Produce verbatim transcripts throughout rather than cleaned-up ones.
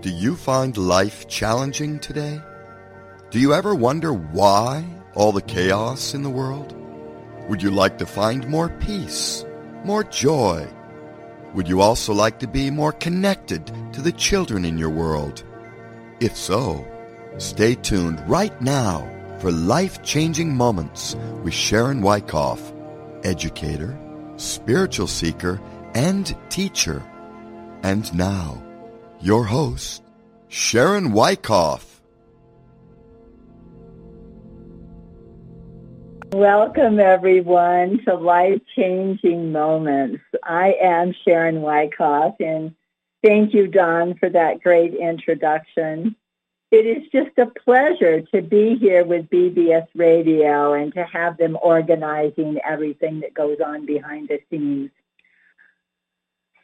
Do you find life challenging today? Do you ever wonder why all the chaos in the world? Would you like to find more peace, more joy? Would you also like to be more connected to the children in your world? If so, stay tuned right now for Life-Changing Moments with Sharon Wikoff, educator, spiritual seeker, and teacher. And now, your host, Sharon Wikoff. Welcome, everyone, to Life-Changing Moments. I am Sharon Wikoff, and thank you, Don, for that great introduction. It is just a pleasure to be here with B B S Radio and to have them organizing everything that goes on behind the scenes.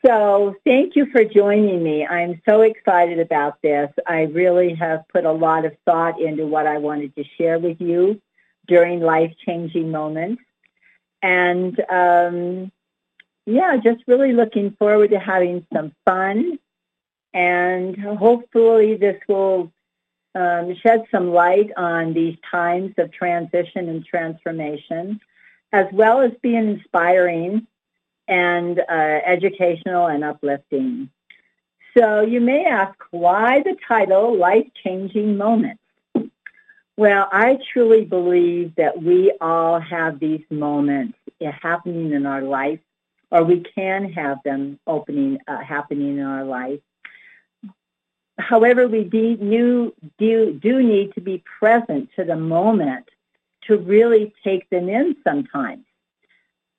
So thank you for joining me. I'm so excited about this. I really have put a lot of thought into what I wanted to share with you during Life-Changing Moments. And, um, yeah, just really looking forward to having some fun. And hopefully this will um, shed some light on these times of transition and transformation, as well as being inspiring and uh, educational and uplifting. So you may ask, why the title, Life-Changing Moments? Well, I truly believe that we all have these moments happening in our life, or we can have them opening, uh, happening in our life. However, we de- new, do, do need to be present to the moment to really take them in sometimes.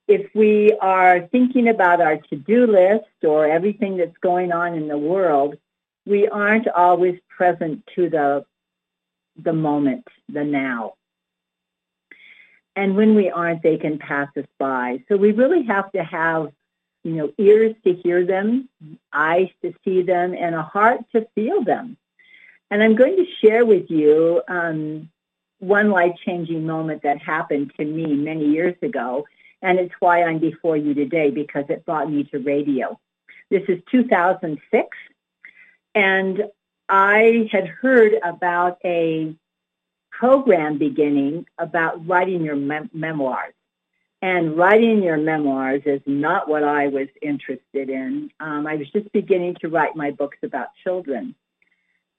If we are thinking about our to-do list or everything that's going on in the world, we aren't always present to the the moment, the now. And when we aren't, they can pass us by. So we really have to have, you know, ears to hear them, eyes to see them, and a heart to feel them. And I'm going to share with you um, one life-changing moment that happened to me many years ago, and it's why I'm before you today, because it brought me to radio. This is two thousand six, and I had heard about a program beginning about writing your mem- memoirs. And writing your memoirs is not what I was interested in. Um, I was just beginning to write my books about children.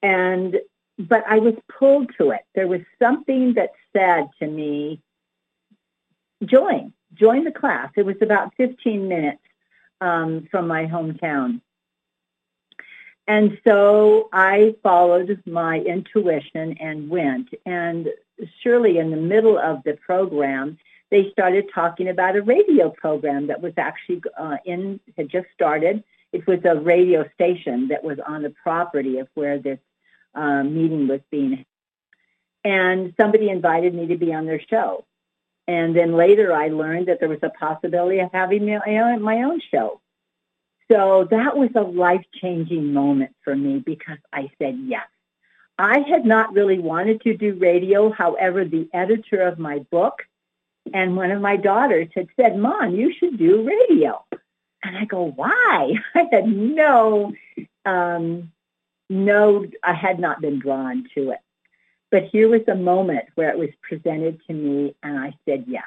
And, but I was pulled to it. There was something that said to me, join, join the class. It was about fifteen minutes um, from my hometown. And so I followed my intuition and went. And surely in the middle of the program, they started talking about a radio program that was actually uh, in, had just started. It was a radio station that was on the property of where this uh, meeting was being held. And somebody invited me to be on their show. And then later I learned that there was a possibility of having my own show. So that was a life-changing moment for me because I said yes. I had not really wanted to do radio. However, the editor of my book and one of my daughters had said, Mom, you should do radio. And I go, why? I had no, um, no, I had not been drawn to it. But here was a moment where it was presented to me, and I said yes.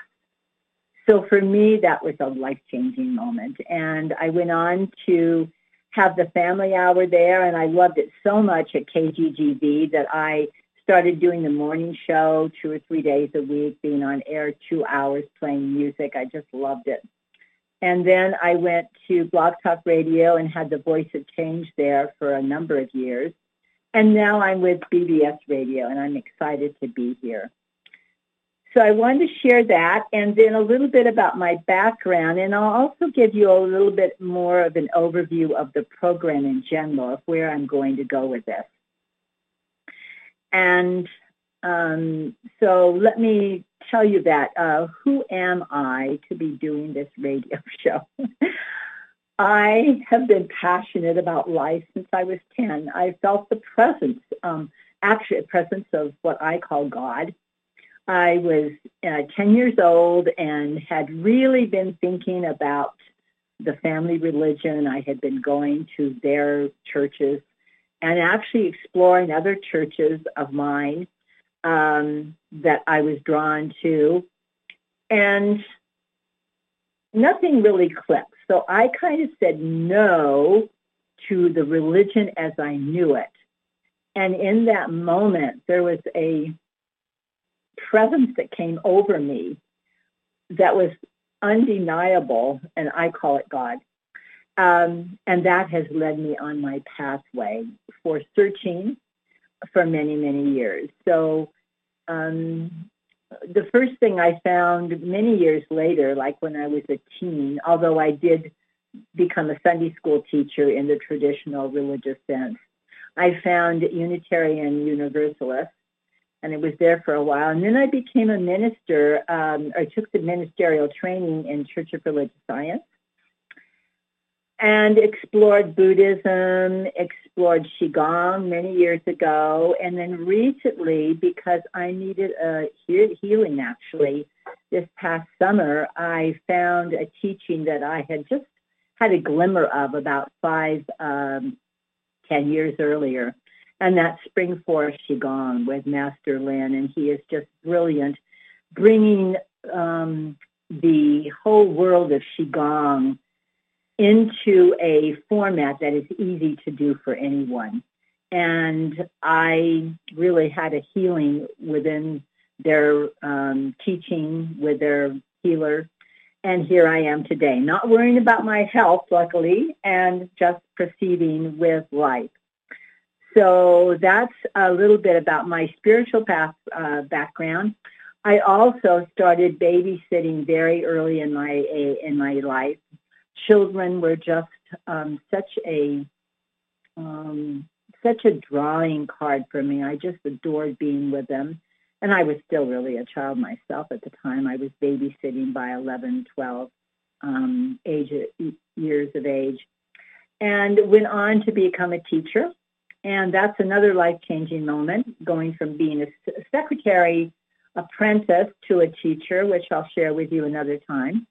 So for me, that was a life-changing moment. And I went on to have the family hour there, and I loved it so much at K G G V that I started doing the morning show two or three days a week, being on air two hours, playing music. I just loved it. And then I went to Blog Talk Radio and had the Voice of Change there for a number of years. And now I'm with B B S Radio, and I'm excited to be here. So I wanted to share that and then a little bit about my background, and I'll also give you a little bit more of an overview of the program in general, of where I'm going to go with this. And um, so let me tell you that. Uh, who am I to be doing this radio show? I have been passionate about life since I was ten. I felt the presence, um, actually presence of what I call God. I was uh, ten years old and had really been thinking about the family religion. I had been going to their churches and actually exploring other churches of mine um, that I was drawn to. And nothing really clicked. So I kind of said no to the religion as I knew it. And in that moment, there was a presence that came over me that was undeniable, and I call it God. Um, and that has led me on my pathway for searching for many, many years. So um, the first thing I found many years later, like when I was a teen, although I did become a Sunday school teacher in the traditional religious sense, I found Unitarian Universalist, and it was there for a while. And then I became a minister, um, or took the ministerial training in Church of Religious Science, and explored Buddhism, explored Qigong many years ago. And then recently, because I needed a healing, actually, this past summer, I found a teaching that I had just had a glimmer of about five, um, ten years earlier. And that's Spring Forest Qigong with Master Lin. And he is just brilliant, bringing um, the whole world of Qigong into a format that is easy to do for anyone. And I really had a healing within their um, teaching with their healer. And here I am today, not worrying about my health, luckily, and just proceeding with life. So that's a little bit about my spiritual path uh, background. I also started babysitting very early in my uh, in my life. Children were just um, such a um, such a drawing card for me. I just adored being with them. And I was still really a child myself at the time. I was babysitting by eleven, twelve um, age, years of age, and went on to become a teacher. And that's another life-changing moment, going from being a secretary apprentice to a teacher, which I'll share with you another time.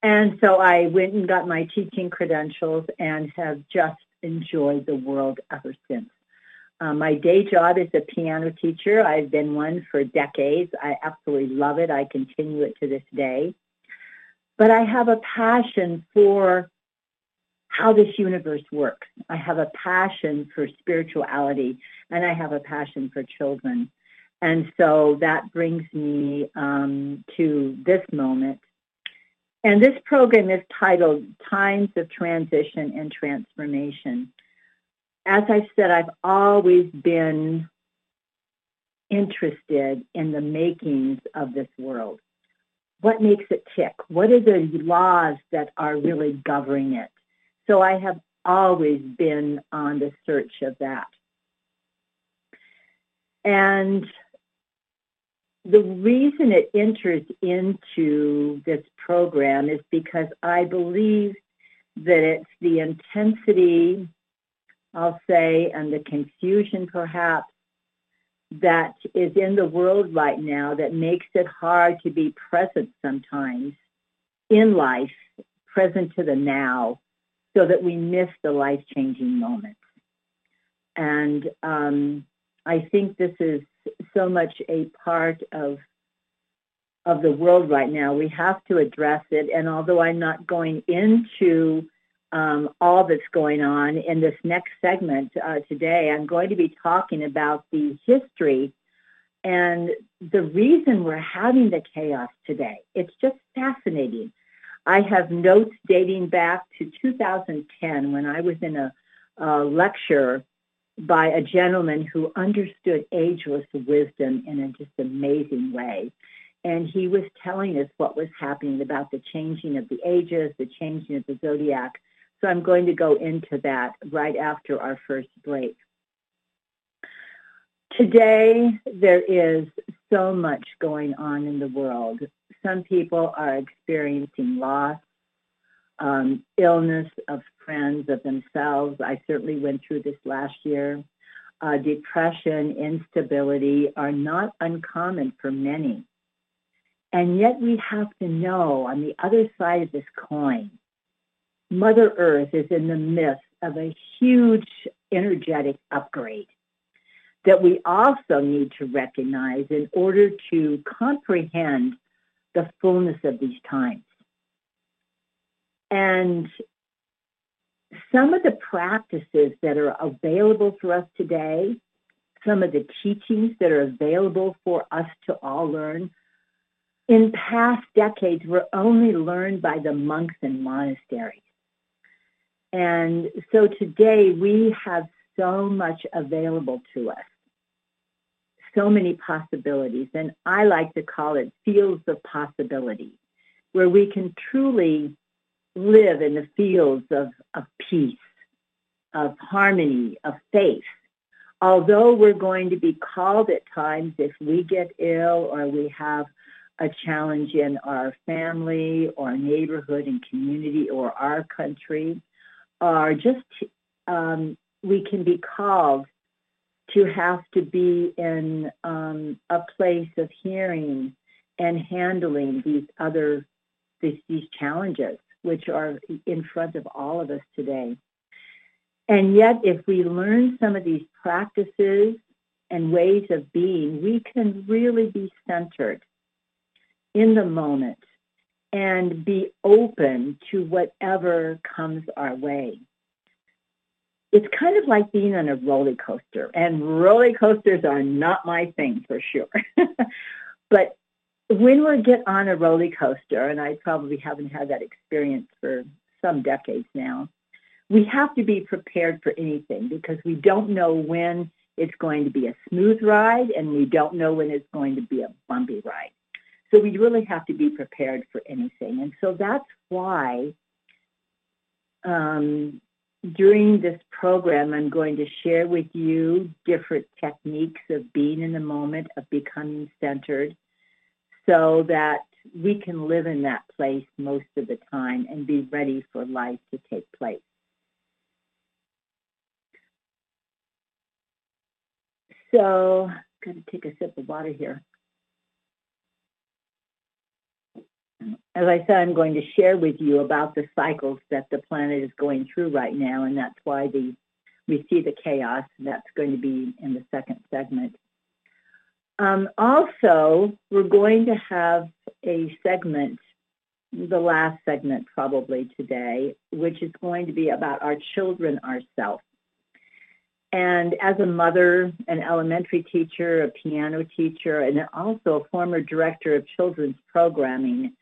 And so I went and got my teaching credentials and have just enjoyed the world ever since. Uh, my day job is a piano teacher. I've been one for decades. I absolutely love it. I continue it to this day. But I have a passion for how this universe works. I have a passion for spirituality, and I have a passion for children. And so that brings me um, to this moment. And this program is titled Times of Transition and Transformation. As I said, I've always been interested in the makings of this world. What makes it tick? What are the laws that are really governing it? So I have always been on the search of that. And the reason it enters into this program is because I believe that it's the intensity, I'll say, and the confusion perhaps that is in the world right now that makes it hard to be present sometimes in life, present to the now, so that we miss the life-changing moments. And um, I think this is so much a part of of the world right now. We have to address it. And although I'm not going into Um, all that's going on in this next segment uh, today, I'm going to be talking about the history and the reason we're having the chaos today. It's just fascinating. I have notes dating back to two thousand ten when I was in a, a lecture by a gentleman who understood ageless wisdom in a just amazing way. And he was telling us what was happening about the changing of the ages, the changing of the zodiac. So I'm going to go into that right after our first break. Today, there is so much going on in the world. Some people are experiencing loss, um, illness of friends, of themselves. I certainly went through this last year. uh, depression, instability are not uncommon for many. And yet we have to know, on the other side of this coin, Mother Earth is in the midst of a huge energetic upgrade that we also need to recognize in order to comprehend the fullness of these times. And some of the practices that are available for us today, some of the teachings that are available for us to all learn, in past decades were only learned by the monks and monasteries. And so today we have so much available to us, so many possibilities. And I like to call it fields of possibility, where we can truly live in the fields of, of peace, of harmony, of faith. Although we're going to be called at times if we get ill or we have a challenge in our family or neighborhood and community or our country, or just um, we can be called to have to be in um, a place of hearing and handling these other these, these challenges, which are in front of all of us today. And yet, if we learn some of these practices and ways of being, we can really be centered in the moment and be open to whatever comes our way. It's kind of like being on a roller coaster, and roller coasters are not my thing for sure. But when we get on a roller coaster, and I probably haven't had that experience for some decades now, we have to be prepared for anything because we don't know when it's going to be a smooth ride and we don't know when it's going to be a bumpy ride. So we really have to be prepared for anything. And so that's why um, during this program, I'm going to share with you different techniques of being in the moment, of becoming centered, so that we can live in that place most of the time and be ready for life to take place. So I've got to take a sip of water here. As I said, I'm going to share with you about the cycles that the planet is going through right now, and that's why the we see the chaos. That's going to be in the second segment. Um, also, we're going to have a segment, the last segment probably today, which is going to be about our children, ourselves. And as a mother, an elementary teacher, a piano teacher, and also a former director of children's programming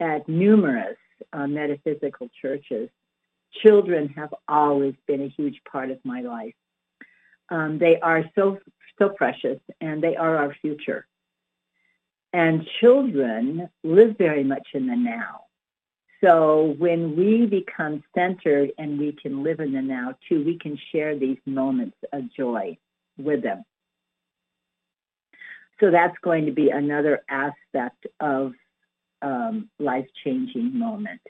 at numerous uh, metaphysical churches, children have always been a huge part of my life. Um, they are so so precious, and they are our future. And children live very much in the now. So when we become centered and we can live in the now, too, we can share these moments of joy with them. So that's going to be another aspect of um, life-changing moments.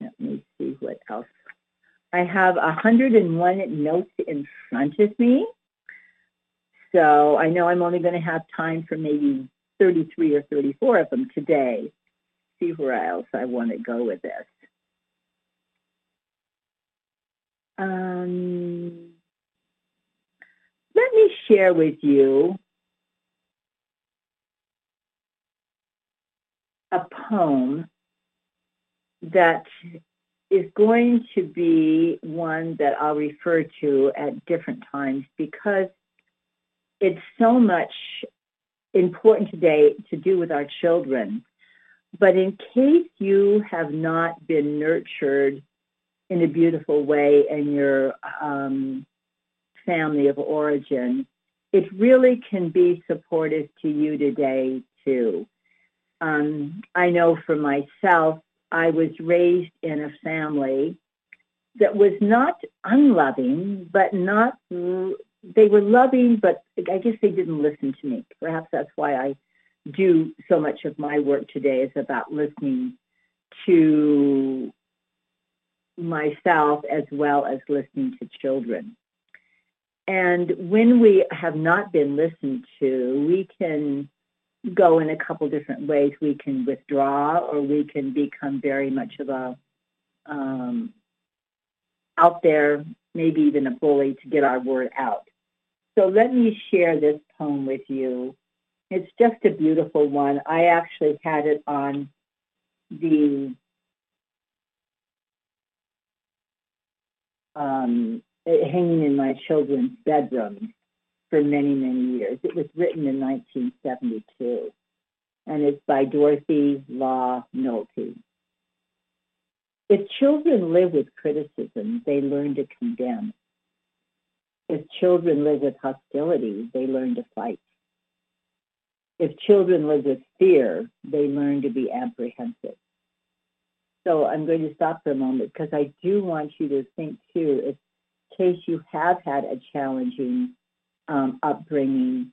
Let me see what else. I have one hundred one notes in front of me, so I know I'm only going to have time for maybe thirty-three or thirty-four of them today. See where else I want to go with this. Um, let me share with you a poem that is going to be one that I'll refer to at different times because it's so much important today to do with our children. But in case you have not been nurtured in a beautiful way in your um, family of origin, it really can be supportive to you today, too. Um, I know for myself, I was raised in a family that was not unloving, but not, they were loving, but I guess they didn't listen to me. Perhaps that's why I do so much of my work today is about listening to myself as well as listening to children. And when we have not been listened to, we can go in a couple different ways. We can withdraw, or we can become very much of a um, out there, maybe even a bully to get our word out. So let me share this poem with you. It's just a beautiful one. I actually had it on the um, hanging in my children's bedroom for many, many years. It was written in nineteen seventy-two, and it's by Dorothy Law Nolte. If children live with criticism, they learn to condemn. If children live with hostility, they learn to fight. If children live with fear, they learn to be apprehensive. So I'm going to stop for a moment, because I do want you to think, too, if in case you have had a challenging um, upbringing,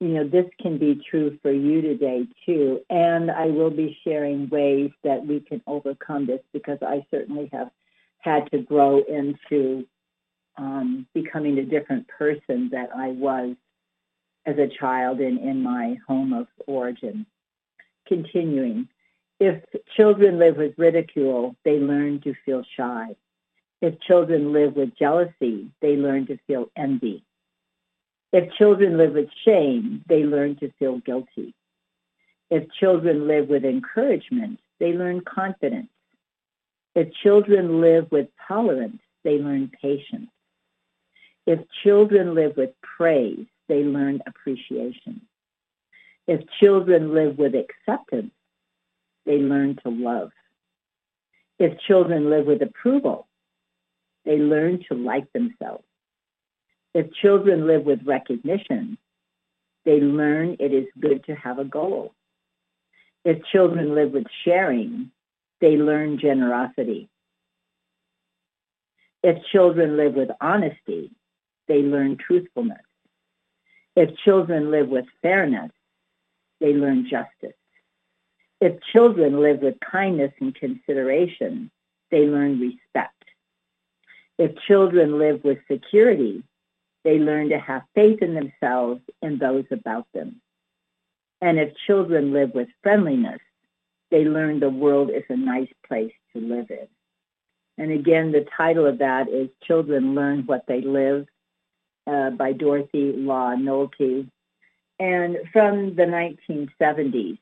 you know, this can be true for you today, too. And I will be sharing ways that we can overcome this, because I certainly have had to grow into um, becoming a different person that I was as a child and in my home of origin. Continuing, if children live with ridicule, they learn to feel shy. If children live with jealousy, they learn to feel envy. If children live with shame, they learn to feel guilty. If children live with encouragement, they learn confidence. If children live with tolerance, they learn patience. If children live with praise, they learn appreciation. If children live with acceptance, they learn to love. If children live with approval, they learn to like themselves. If children live with recognition, they learn it is good to have a goal. If children live with sharing, they learn generosity. If children live with honesty, they learn truthfulness. If children live with fairness, they learn justice. If children live with kindness and consideration, they learn respect. If children live with security, they learn to have faith in themselves and those about them. And if children live with friendliness, they learn the world is a nice place to live in. And again, the title of that is Children Learn What They Live uh, by Dorothy Law Nolte, and from the nineteen seventies.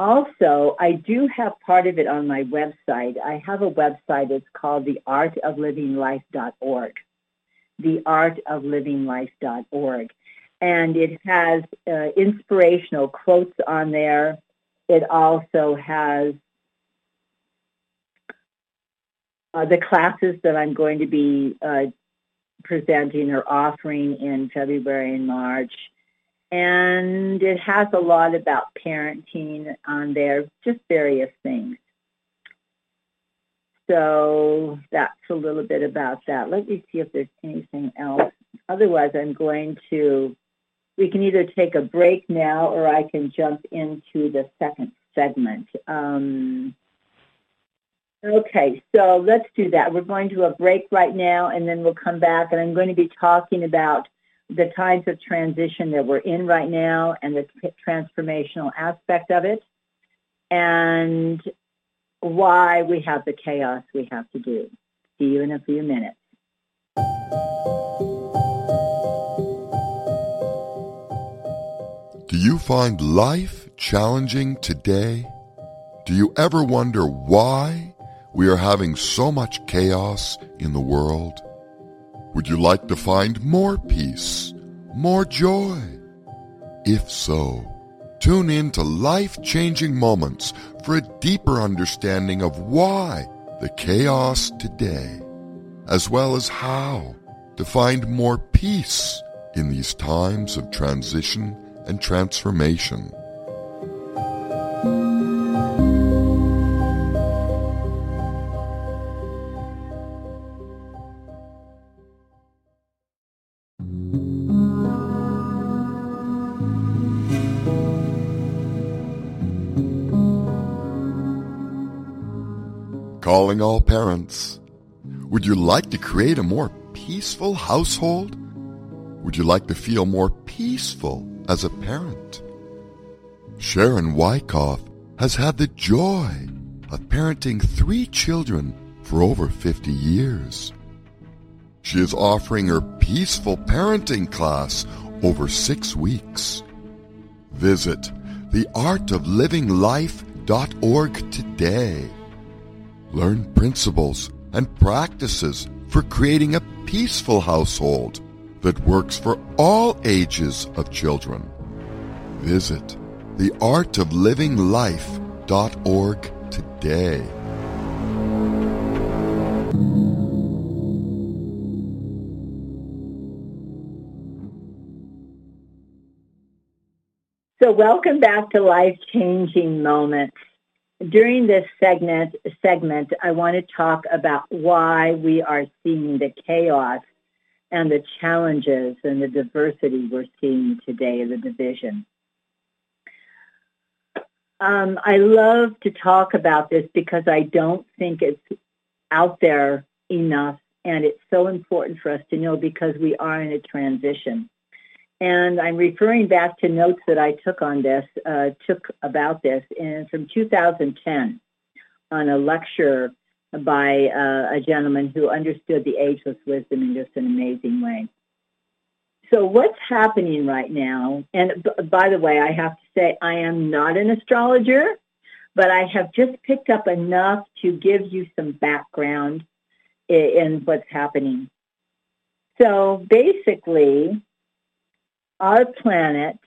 Also, I do have part of it on my website. I have a website. It's called the art of living life dot org, the art of living life dot org. And it has uh, inspirational quotes on there. It also has uh, the classes that I'm going to be uh, presenting or offering in February and March. And it has a lot about parenting on there, just various things. So that's a little bit about that. Let me see if there's anything else. Otherwise, I'm going to, we can either take a break now, or I can jump into the second segment. Um, okay, so let's do that. We're going to a break right now, and then we'll come back, and I'm going to be talking about the kinds of transition that we're in right now and the t- transformational aspect of it, and why we have the chaos we have to do. See you in a few minutes. Do you find life challenging today? Do you ever wonder why we are having so much chaos in the world? Would you like to find more peace, more joy? If so, tune in to Life-Changing Moments for a deeper understanding of why the chaos today, as well as how to find more peace in these times of transition and transformation. Calling all parents. Would you like to create a more peaceful household? Would you like to feel more peaceful as a parent? Sharon Wikoff has had the joy of parenting three children for over fifty years. She is offering her peaceful parenting class over six weeks. Visit the art of living life dot org today. Learn principles and practices for creating a peaceful household that works for all ages of children. Visit the art of living life dot org today. So welcome back to Life-Changing Moments. During this segment, segment, I want to talk about why we are seeing the chaos and the challenges and the diversity we're seeing today, the division. Um, I love to talk about this because I don't think it's out there enough, and it's so important for us to know because we are in a transition. And I'm referring back to notes that I took on this, uh, took about this, and from two thousand ten on a lecture by uh, a gentleman who understood the ageless wisdom in just an amazing way. So what's happening right now, and b- by the way, I have to say I am not an astrologer, but I have just picked up enough to give you some background in, in what's happening. So basically, our planet,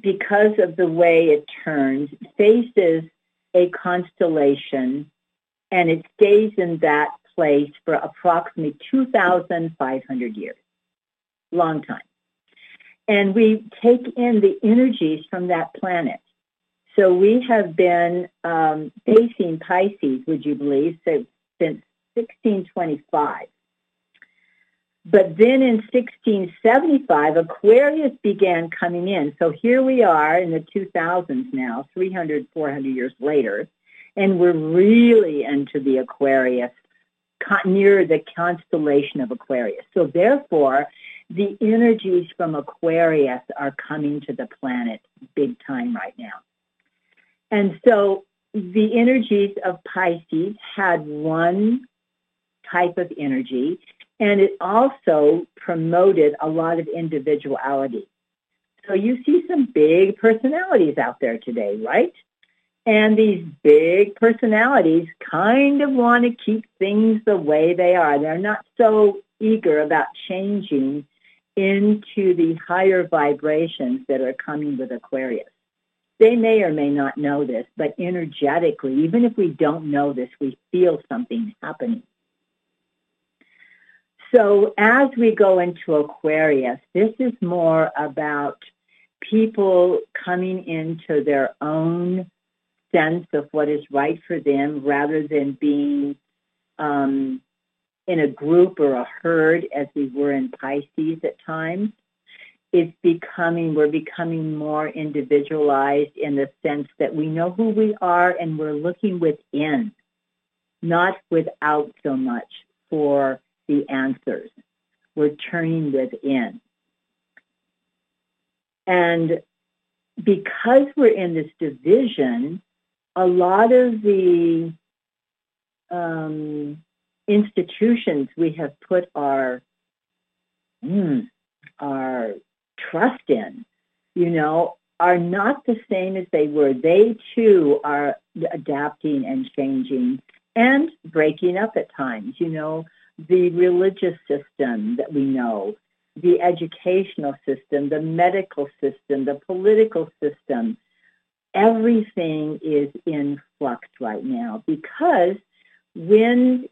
because of the way it turns, faces a constellation, and it stays in that place for approximately two thousand five hundred years, long time. And we take in the energies from that planet. So we have been um, facing Pisces, would you believe, so since sixteen twenty-five. But then in sixteen seventy-five, Aquarius began coming in. So here we are in the two thousands now, three hundred, four hundred years later, and we're really into the Aquarius, near the constellation of Aquarius. So therefore, the energies from Aquarius are coming to the planet big time right now. And so the energies of Pisces had one type of energy, and it also promoted a lot of individuality. So you see some big personalities out there today, right? And these big personalities kind of want to keep things the way they are. They're not so eager about changing into the higher vibrations that are coming with Aquarius. They may or may not know this, but energetically, even if we don't know this, we feel something happening. So as we go into Aquarius, this is more about people coming into their own sense of what is right for them rather than being um, in a group or a herd as we were in Pisces at times. It's becoming, we're becoming more individualized in the sense that we know who we are and we're looking within, not without so much for the answers. We're turning within. And because we're in this division, a lot of the um, institutions we have put our mm, our trust in, you know, are not the same as they were. They too are adapting and changing and breaking up at times, you know. The religious system that we know, the educational system, the medical system, the political system, everything is in flux right now because when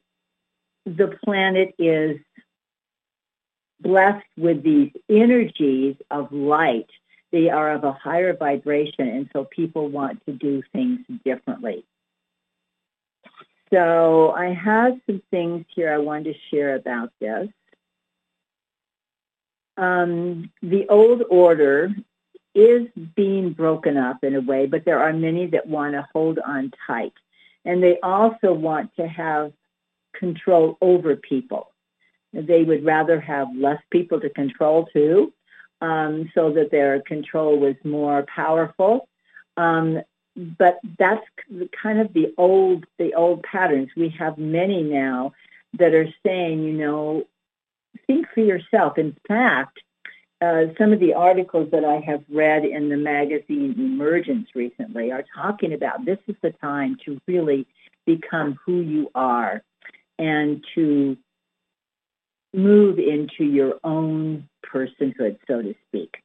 the planet is blessed with these energies of light, they are of a higher vibration, and so people want to do things differently. So I have some things here I wanted to share about this. Um, the old order is being broken up in a way, but there are many that want to hold on tight. And they also want to have control over people. They would rather have less people to control too, um, so that their control was more powerful. Um, but that's kind of the old the old patterns. We have many now that are saying, you know, think for yourself. In fact, uh, some of the articles that I have read in the magazine Emergence recently are talking about this is the time to really become who you are and to move into your own personhood, so to speak.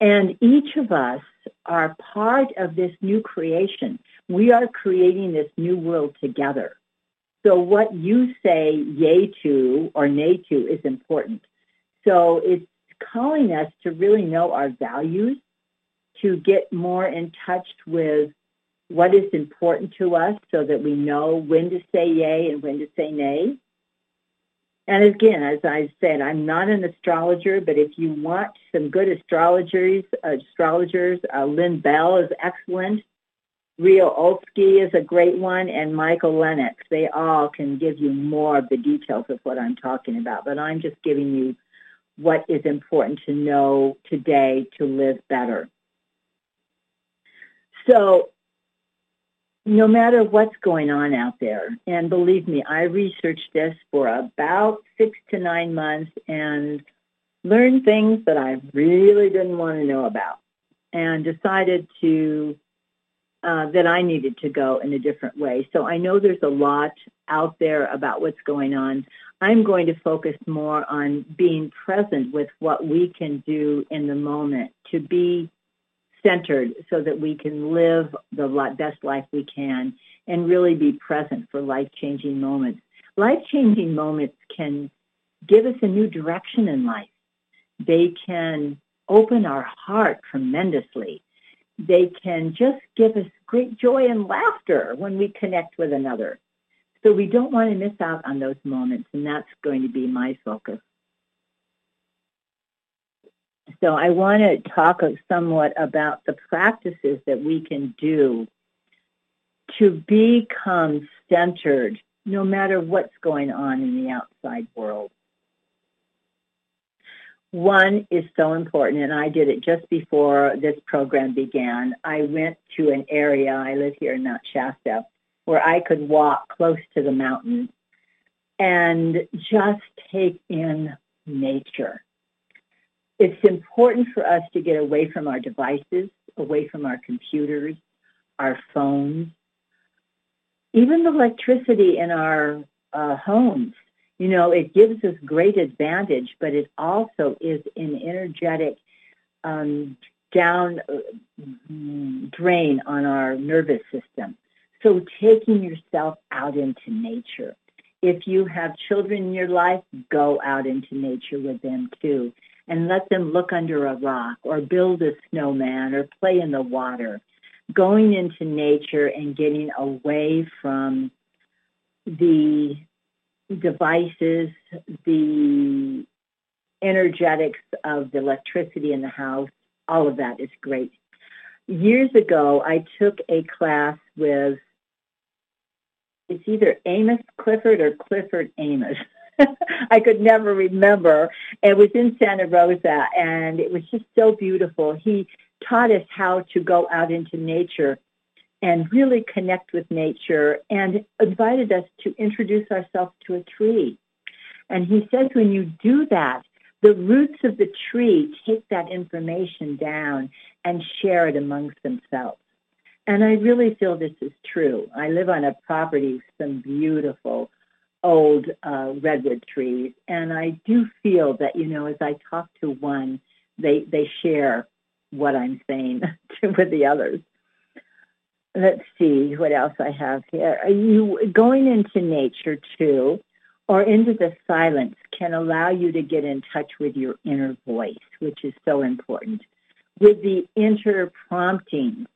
And each of us are part of this new creation. We are creating this new world together. So what you say yay to or nay to is important. So it's calling us to really know our values, to get more in touch with what is important to us so that we know when to say yay and when to say nay. And again, as I said, I'm not an astrologer, but if you want some good astrologers, astrologers, uh, Lynn Bell is excellent. Ria Olski is a great one, and Michael Lennox. They all can give you more of the details of what I'm talking about, but I'm just giving you what is important to know today to live better. So no matter what's going on out there, and believe me, I researched this for about six to nine months and learned things that I really didn't want to know about, and decided to Uh, that I needed to go in a different way. So I know there's a lot out there about what's going on. I'm going to focus more on being present with what we can do in the moment to be centered so that we can live the best life we can and really be present for life-changing moments. Life-changing moments can give us a new direction in life. They can open our heart tremendously. They can just give us great joy and laughter when we connect with another. So we don't want to miss out on those moments, and that's going to be my focus. So I want to talk somewhat about the practices that we can do to become centered no matter what's going on in the outside world. One is so important, and I did it just before this program began. I went to an area, I live here in Mount Shasta, where I could walk close to the mountain and just take in nature. It's important for us to get away from our devices, away from our computers, our phones, even the electricity in our uh, homes. You know, it gives us great advantage, but it also is an energetic um, down uh, drain on our nervous system. So taking yourself out into nature. If you have children in your life, go out into nature with them too, and let them look under a rock or build a snowman or play in the water. Going into nature and getting away from the devices, the energetics of the electricity in the house, all of that is great. Years ago, I took a class with, it's either Amos Clifford or Clifford Amos. I could never remember. It was in Santa Rosa, and it was just so beautiful. He taught us how to go out into nature and really connect with nature, and invited us to introduce ourselves to a tree. And he says when you do that, the roots of the tree take that information down and share it amongst themselves. And I really feel this is true. I live on a property with some beautiful old uh, redwood trees, and I do feel that, you know, as I talk to one, they, they share what I'm saying with the others. Let's see what else I have here. Are you going into nature too, or into the silence, can allow you to get in touch with your inner voice, which is so important, with the inner promptings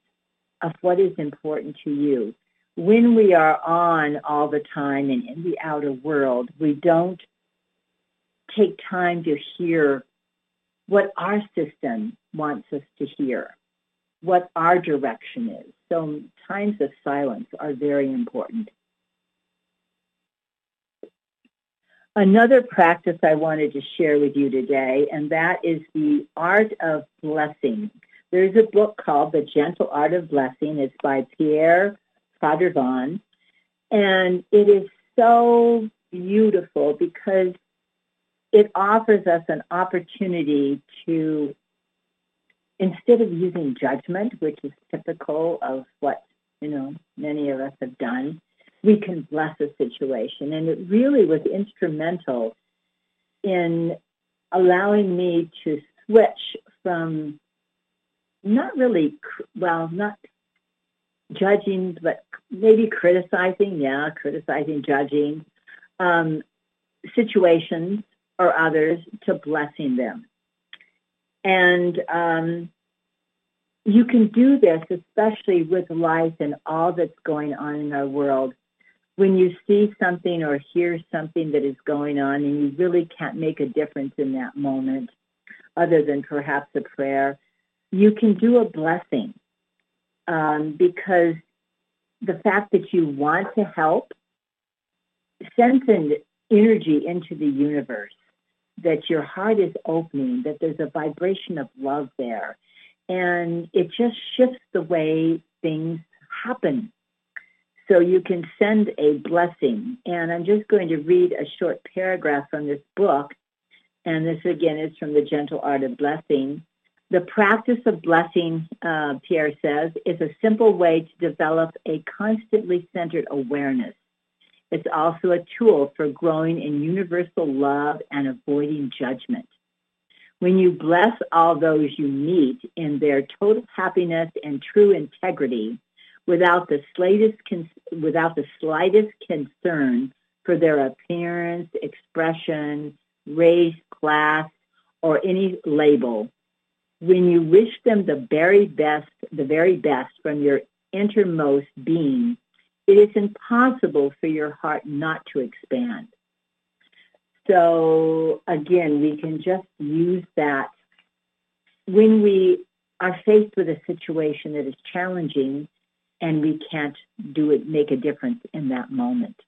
of what is important to you. When we are on all the time and in the outer world, we don't take time to hear what our system wants us to hear, what our direction is. So times of silence are very important. another practice I wanted to share with you today, and that is the art of blessing. There's a book called The Gentle Art of Blessing. It's by Pierre Father Vaughan, and it is so beautiful because it offers us an opportunity to, instead of using judgment, which is typical of what, you know, many of us have done, we can bless a situation. And it really was instrumental in allowing me to switch from not really, well, not judging, but maybe criticizing, yeah, criticizing, judging um, situations or others to blessing them. And um, you can do this, especially with life and all that's going on in our world. When you see something or hear something that is going on and you really can't make a difference in that moment, other than perhaps a prayer, you can do a blessing um, because the fact that you want to help sends an energy into the universe, that your heart is opening, that there's a vibration of love there. And it just shifts the way things happen. So you can send a blessing. And I'm just going to read a short paragraph from this book. And this, again, is from The Gentle Art of Blessing. The practice of blessing, uh, Pierre says, is a simple way to develop a constantly centered awareness. It's also a tool for growing in universal love and avoiding judgment. When you bless all those you meet in their total happiness and true integrity, without the slightest, con- without the slightest concern for their appearance, expression, race, class, or any label, when you wish them the very best, the very best from your innermost being, it is impossible for your heart not to expand. So again, we can just use that when we are faced with a situation that is challenging and we can't do it, make a difference in that moment.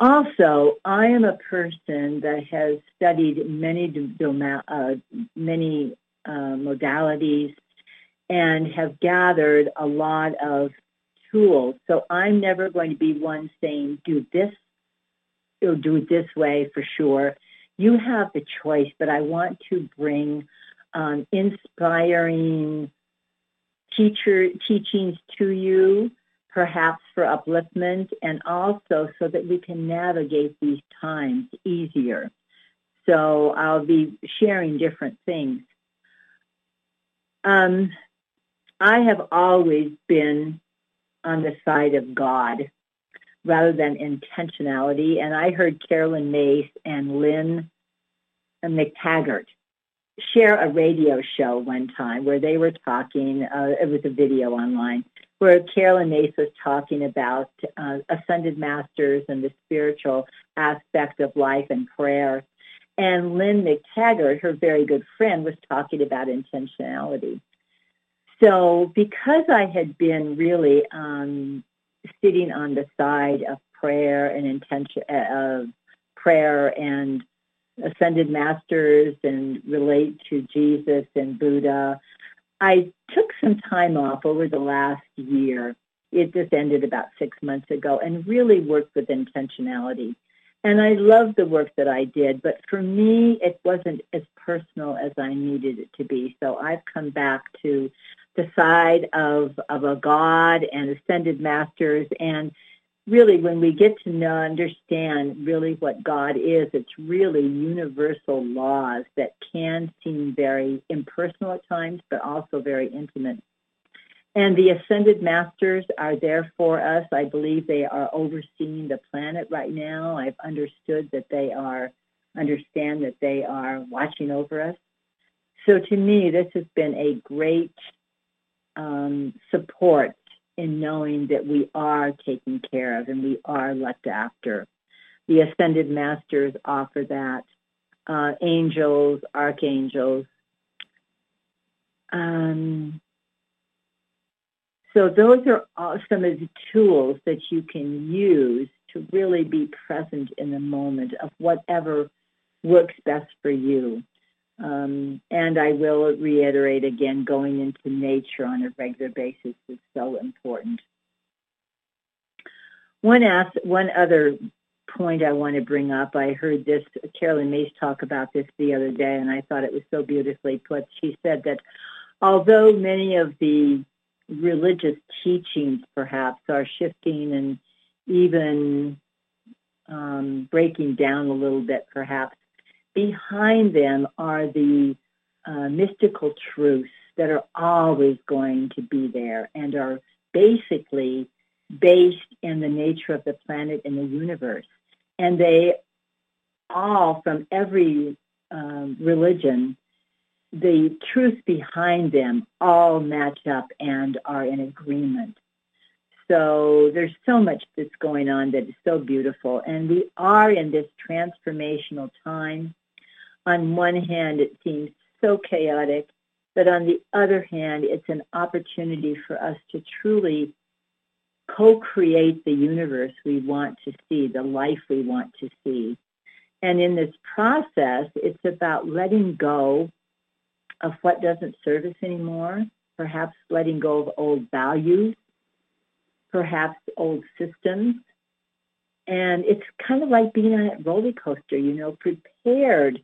Also, I am a person that has studied many uh, many uh, modalities and have gathered a lot of tools. So I'm never going to be one saying, do this or do it this way for sure. You have the choice, but I want to bring um, inspiring teacher teachings to you, perhaps for upliftment, and also so that we can navigate these times easier. So I'll be sharing different things. Um, I have always been on the side of God rather than intentionality, and I heard Carolyn Mace and Lynn McTaggart share a radio show one time where they were talking, uh, it was a video online, where Carolyn Mace was talking about uh, ascended masters and the spiritual aspect of life and prayer. And Lynn McTaggart, her very good friend, was talking about intentionality. So because I had been really um, sitting on the side of prayer and intention, uh, prayer and ascended masters and relate to Jesus and Buddha, I took some time off over the last year. It just ended about six months ago, and really worked with intentionality. And I love the work that I did, but for me, it wasn't as personal as I needed it to be. So I've come back to the side of, of a God and ascended masters. And really, when we get to know, understand really what God is, it's really universal laws that can seem very impersonal at times, but also very intimate. And the ascended masters are there for us. I believe they are overseeing the planet right now. I've understood that they are, understand that they are watching over us. So to me, this has been a great um, support in knowing that we are taken care of and we are looked after. The ascended masters offer that. Uh, angels, archangels. Um. So those are some of the tools that you can use to really be present in the moment of whatever works best for you. Um, and I will reiterate again, going into nature on a regular basis is so important. One, ask, one other point I want to bring up, I heard this, Carolyn Mace talk about this the other day, and I thought it was so beautifully put. She said that although many of the religious teachings perhaps are shifting and even um, breaking down a little bit perhaps, behind them are the uh, mystical truths that are always going to be there and are basically based in the nature of the planet and the universe. And they all, from every um, religion, the truths behind them all match up and are in agreement. So there's so much that's going on that is so beautiful. And we are in this transformational time. On one hand, it seems so chaotic, but on the other hand, it's an opportunity for us to truly co-create the universe we want to see, the life we want to see. And in this process, it's about letting go of what doesn't serve us anymore, perhaps letting go of old values, perhaps old systems. And it's kind of like being on a roller coaster, you know, prepared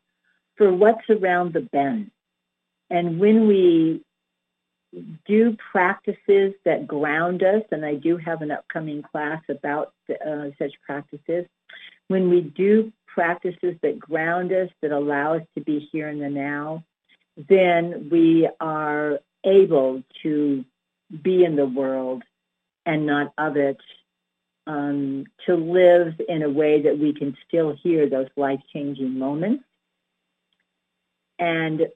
for what's around the bend. And when we do practices that ground us, and I do have an upcoming class about uh, such practices, when we do practices that ground us, that allow us to be here in the now, then we are able to be in the world and not of it, um, to live in a way that we can still hear those life-changing moments and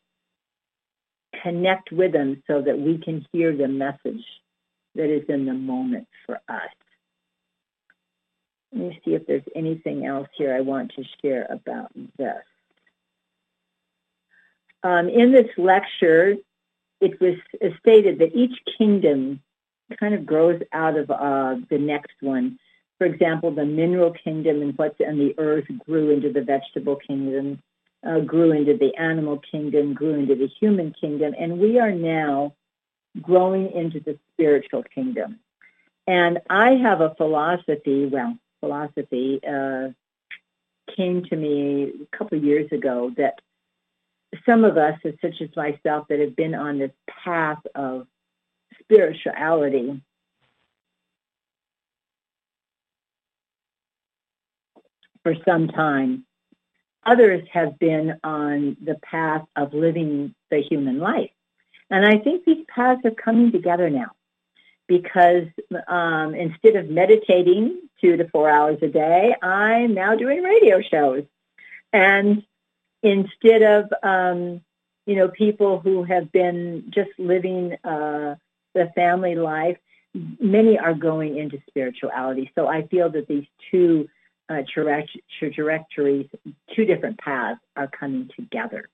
connect with them so that we can hear the message that is in the moment for us. Let me see if there's anything else here I want to share about this. Um, in this lecture, it was stated that each kingdom kind of grows out of uh, the next one. For example, the mineral kingdom and what's in the earth grew into the vegetable kingdom, uh, grew into the animal kingdom, grew into the human kingdom, and we are now growing into the spiritual kingdom. And I have a philosophy, well, philosophy uh, came to me a couple of years ago that some of us, such as myself, that have been on this path of spirituality, for some time. Others have been on the path of living the human life. And I think these paths are coming together now because um, instead of meditating two to four hours a day, I'm now doing radio shows. And instead of, um, you know, people who have been just living uh, the family life, many are going into spirituality. So I feel that these two uh, trajectories, two different paths are coming together.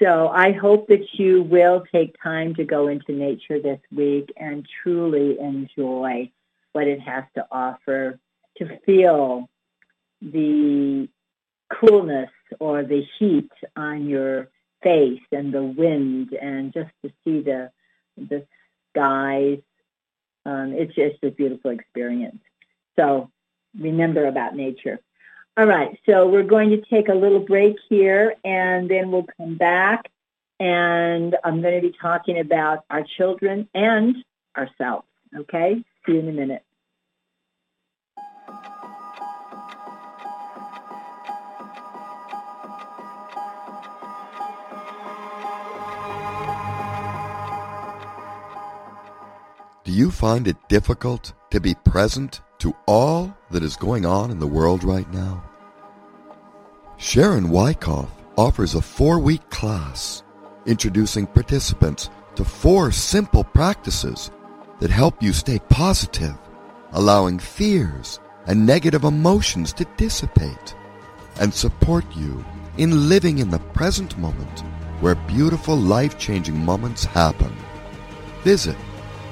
So I hope that you will take time to go into nature this week and truly enjoy what it has to offer, to feel the coolness or the heat on your face and the wind, and just to see the the skies. Um, it's just a beautiful experience. So remember about nature. All right, so we're going to take a little break here, and then we'll come back, and I'm going to be talking about our children and ourselves, okay? See you in a minute. Do you find it difficult to be present to all that is going on in the world right now? Sharon Wikoff offers a four-week class introducing participants to four simple practices that help you stay positive, allowing fears and negative emotions to dissipate, and support you in living in the present moment where beautiful life-changing moments happen. Visit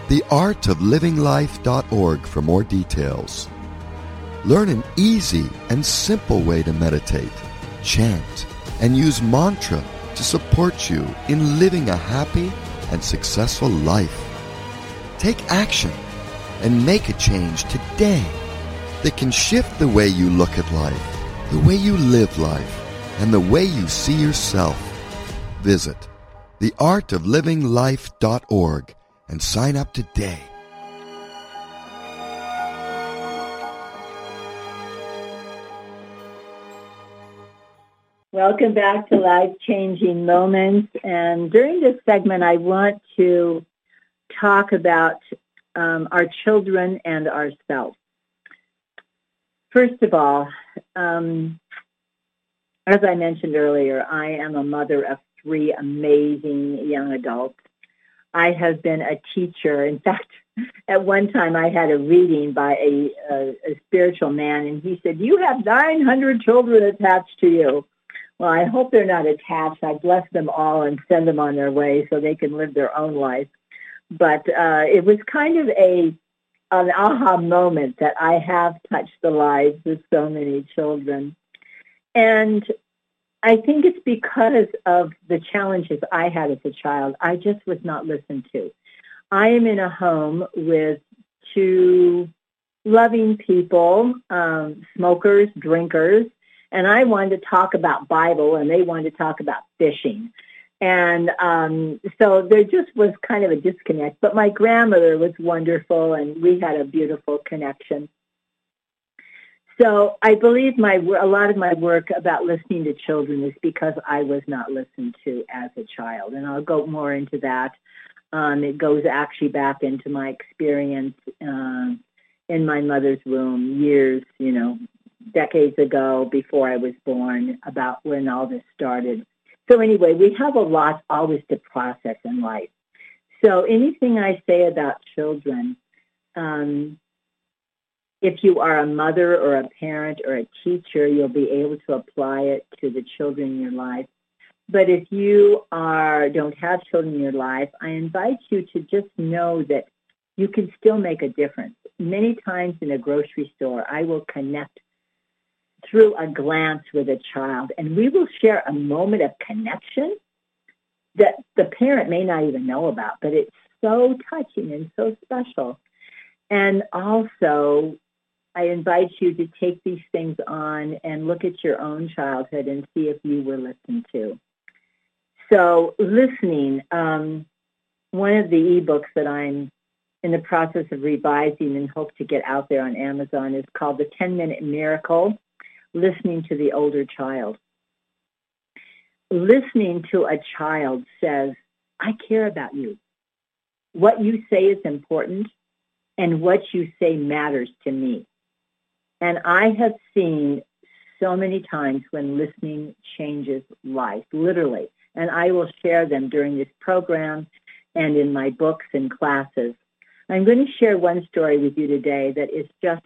the art of living life dot org for more details. Learn an easy and simple way to meditate, chant, and use mantra to support you in living a happy and successful life. Take action and make a change today that can shift the way you look at life, the way you live life, and the way you see yourself. Visit the art of living life dot org and sign up today. Welcome back to Life-Changing Moments. And during this segment, I want to talk about um, our children and ourselves. First of all, um, as I mentioned earlier, I am a mother of three amazing young adults. I have been a teacher. In fact, at one time I had a reading by a, a, a spiritual man, and he said, "You have nine hundred children attached to you." Well, I hope they're not attached. I bless them all and send them on their way so they can live their own life. But uh, it was kind of a an aha moment that I have touched the lives of so many children. And I think it's because of the challenges I had as a child. I just was not listened to. I am in a home with two loving people, um, smokers, drinkers, and I wanted to talk about Bible, and they wanted to talk about fishing. And um, so there just was kind of a disconnect. But my grandmother was wonderful, and we had a beautiful connection. So I believe my a lot of my work about listening to children is because I was not listened to as a child. And I'll go more into that. Um, it goes actually back into my experience uh, in my mother's womb years, you know, decades ago, before I was born, about when all this started. So anyway, we have a lot always to process in life. So anything I say about children, um, if you are a mother or a parent or a teacher, you'll be able to apply it to the children in your life. But if you are don't have children in your life, I invite you to just know that you can still make a difference. Many times in a grocery store, I will connect through a glance with a child, and we will share a moment of connection that the parent may not even know about, but it's so touching and so special. And also, I invite you to take these things on and look at your own childhood and see if you were listened to. So listening, um, one of the ebooks that I'm in the process of revising and hope to get out there on Amazon is called The ten-Minute Miracle, Listening to the Older Child. Listening to a child says, "I care about you. What you say is important, and what you say matters to me." And I have seen so many times when listening changes life, literally. And I will share them during this program and in my books and classes. I'm going to share one story with you today that is just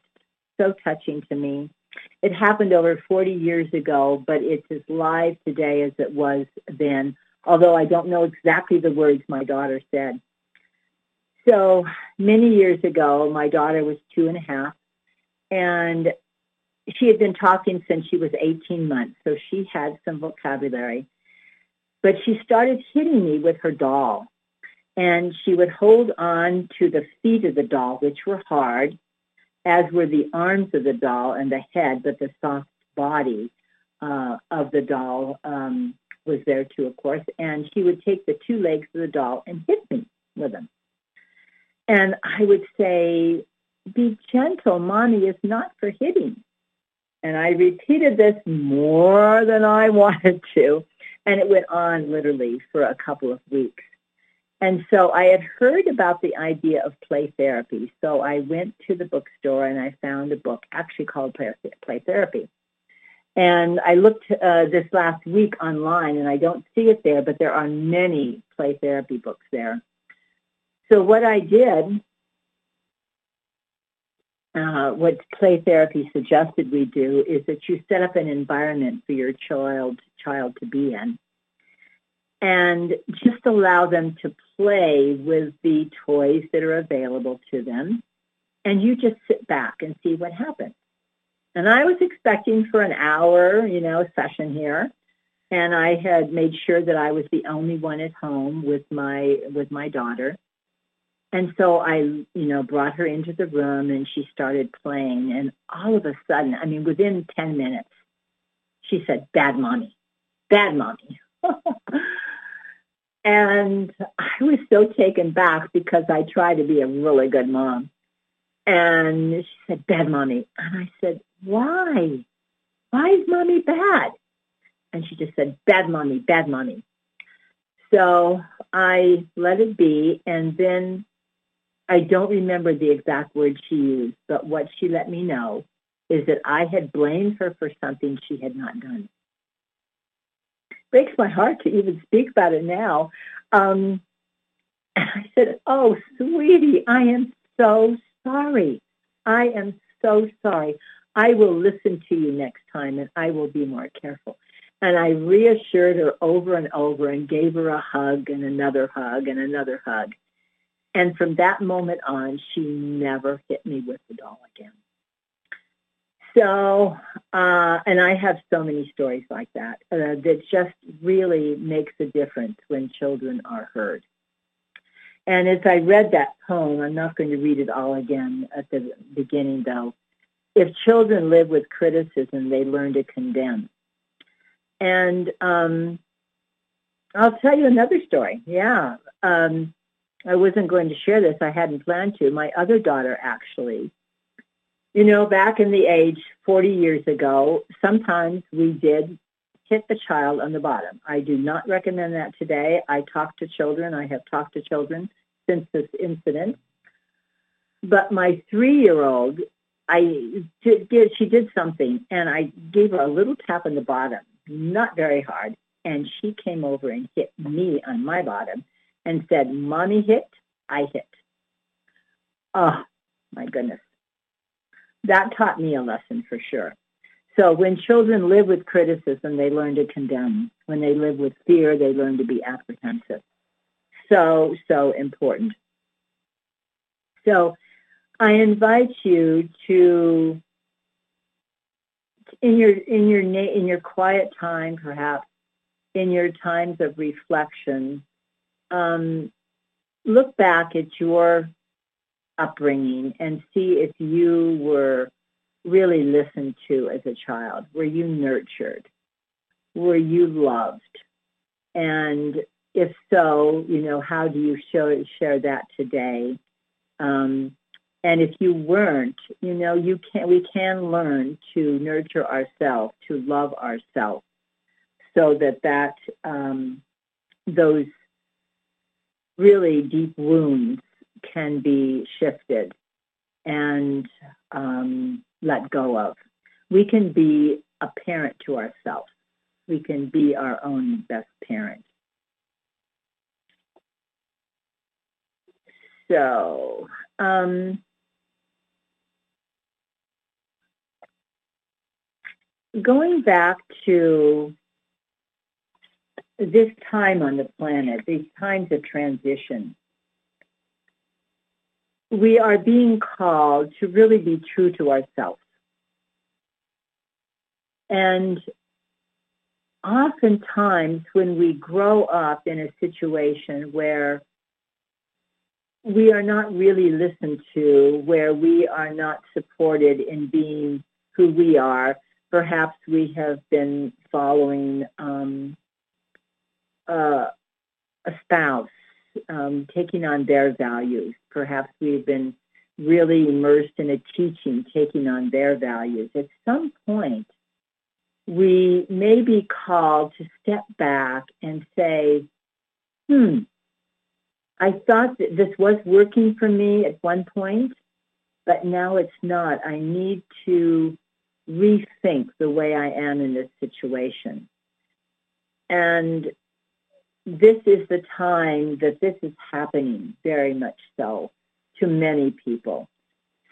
so touching to me. It happened over forty years ago, but it's as live today as it was then, although I don't know exactly the words my daughter said. So many years ago, my daughter was two and a half, and she had been talking since she was eighteen months, so she had some vocabulary. But she started hitting me with her doll, and she would hold on to the feet of the doll, which were hard, as were the arms of the doll and the head, but the soft body uh, of the doll um, was there too, of course. And she would take the two legs of the doll and hit me with them. And I would say, "Be gentle, Mommy is not for hitting." And I repeated this more than I wanted to. And it went on literally for a couple of weeks. And so I had heard about the idea of play therapy. So I went to the bookstore and I found a book actually called Play Therapy. And I looked uh, this last week online, and I don't see it there, but there are many play therapy books there. So what I did, uh, what play therapy suggested we do, is that you set up an environment for your child child to be in, and just allow them to play with the toys that are available to them. And you just sit back and see what happens. And I was expecting for an hour, you know, session here. And I had made sure that I was the only one at home with my with my daughter. And so I, you know, brought her into the room and she started playing. And all of a sudden, I mean, within ten minutes, she said, "Bad mommy, bad mommy." And I was so taken back because I try to be a really good mom. And she said, "Bad mommy." And I said, "Why? Why is mommy bad?" And she just said, "Bad mommy, bad mommy." So I let it be, and then I don't remember the exact words she used, but what she let me know is that I had blamed her for something she had not done. Breaks my heart to even speak about it now. Um, and I said, "Oh, sweetie, I am so sorry. I am so sorry. I will listen to you next time, and I will be more careful." And I reassured her over and over and gave her a hug and another hug and another hug. And from that moment on, she never hit me with the doll again. So, uh, and I have so many stories like that uh, that just really makes a difference when children are heard. And as I read that poem, I'm not going to read it all again at the beginning, though. If children live with criticism, they learn to condemn. And um, I'll tell you another story. Yeah. Um, I wasn't going to share this. I hadn't planned to. My other daughter, actually, you know, back in the age forty years ago, sometimes we did hit the child on the bottom. I do not recommend that today. I talk to children. I have talked to children since this incident. But my three-year-old, I did, she did something, and I gave her a little tap on the bottom, not very hard, and she came over and hit me on my bottom and said, "Mommy hit, I hit." Oh, my goodness. That taught me a lesson for sure. So when children live with criticism, they learn to condemn. When they live with fear, they learn to be apprehensive. So, so important. So I invite you to, in your in your na- in your quiet time, perhaps in your times of reflection, um, look back at your upbringing and see if you were really listened to as a child. Were you nurtured? Were you loved? And if so, you know, how do you show, share that today? Um, And if you weren't, you know, you can, we can learn to nurture ourselves, to love ourselves, so that that um, those really deep wounds can be shifted and um, let go of. We can be a parent to ourselves. We can be our own best parent. So. Um, Going back to this time on the planet, these times of transition, we are being called to really be true to ourselves. And oftentimes when we grow up in a situation where we are not really listened to, where we are not supported in being who we are, perhaps we have been following um, uh, a spouse, um, taking on their values. Perhaps we've been really immersed in a teaching, taking on their values. At some point, we may be called to step back and say, hmm, I thought that this was working for me at one point, but now it's not. I need to rethink the way I am in this situation. And this is the time that this is happening, very much so, to many people.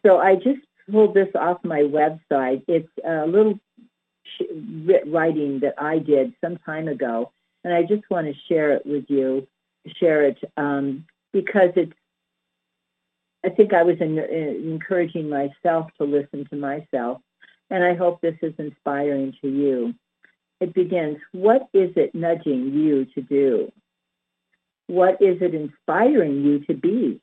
So I just pulled this off my website. It's a little writing that I did some time ago, and I just want to share it with you, share it, um, because it's, I think I was in, in, encouraging myself to listen to myself. and I hope this is inspiring to you. It begins, what is it nudging you to do? What is it inspiring you to be?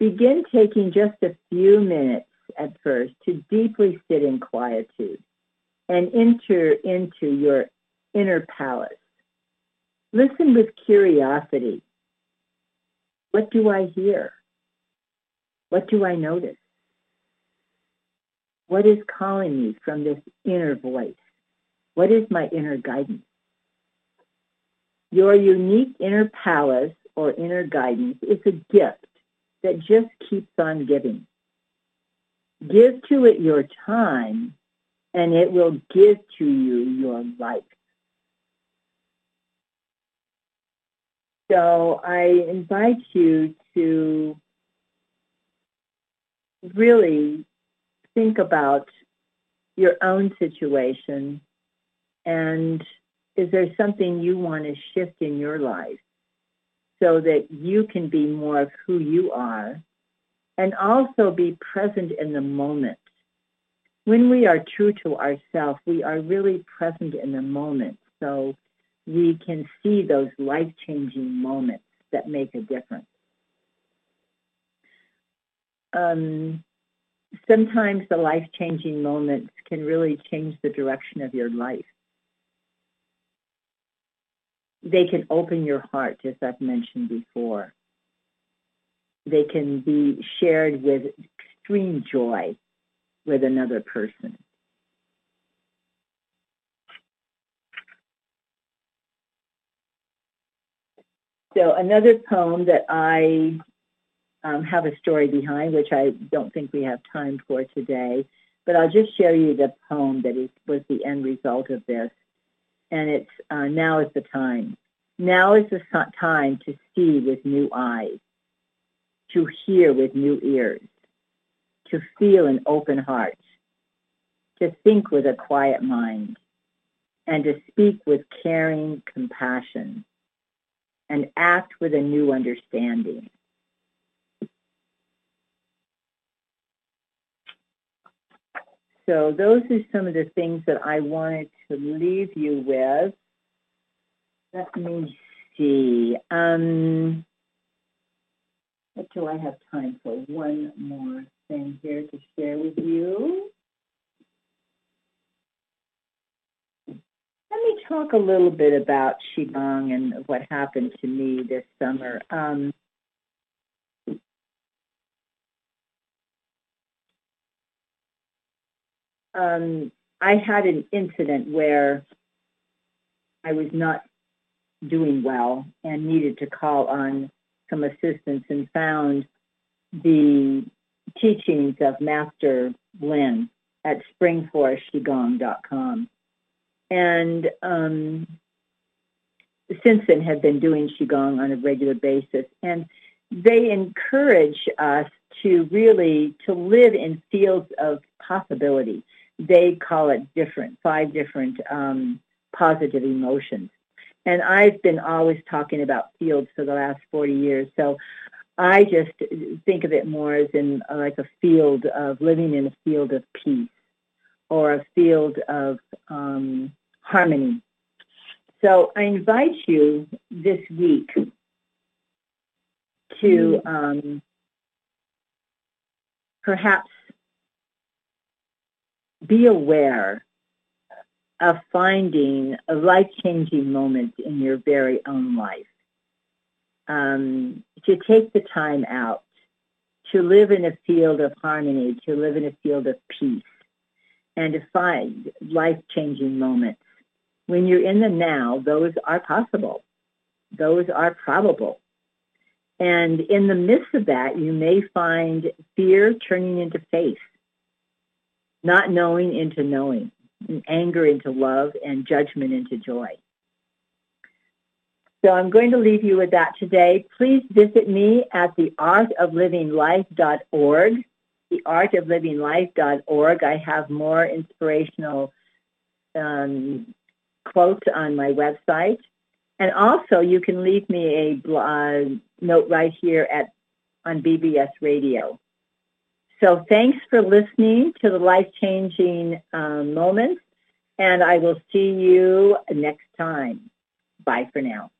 Begin taking just a few minutes at first to deeply sit in quietude and enter into your inner palace. Listen with curiosity. What do I hear? What do I notice? What is calling me from this inner voice? What is my inner guidance? Your unique inner palace or inner guidance is a gift that just keeps on giving. Give to it your time, and it will give to you your life. So I invite you to really think about your own situation, and is there something you want to shift in your life so that you can be more of who you are and also be present in the moment. When we are true to ourselves, we are really present in the moment, so we can see those life-changing moments that make a difference. Um, sometimes the life-changing moments can really change the direction of your life. They can open your heart, as I've mentioned before. They can be shared with extreme joy with another person. So another poem that I um, have a story behind, which I don't think we have time for today, but I'll just share you the poem that is, was the end result of this. And it's, uh, now is the time. Now is the time to see with new eyes, to hear with new ears, to feel an open heart, to think with a quiet mind, and to speak with caring compassion, and act with a new understanding. So those are some of the things that I wanted to leave you with. Let me see. Um, what do I have time for? One more thing here to share with you. Let me talk a little bit about Qigong and what happened to me this summer. Um, um, I had an incident where I was not doing well and needed to call on some assistance and found the teachings of Master Lin at spring forest qigong dot com. And um, since then have been doing Qigong on a regular basis. And they encourage us to really, to live in fields of possibility. They call it different, five different um, positive emotions. And I've been always talking about fields for the last forty years. So I just think of it more as in like a field of living in a field of peace or a field of um, harmony. So I invite you this week to um, perhaps be aware of finding life-changing moments in your very own life, um, to take the time out, to live in a field of harmony, to live in a field of peace, and to find life-changing moments. When you're in the now, those are possible. Those are probable. And in the midst of that, you may find fear turning into faith, not knowing into knowing, and anger into love, and judgment into joy. So I'm going to leave you with that today. Please visit me at the art of living life dot org. the art of living life dot org. I have more inspirational um, quotes on my website. And also, you can leave me a blog note right here at on B B S Radio. So thanks for listening to the life-changing um, moments, and I will see you next time. Bye for now.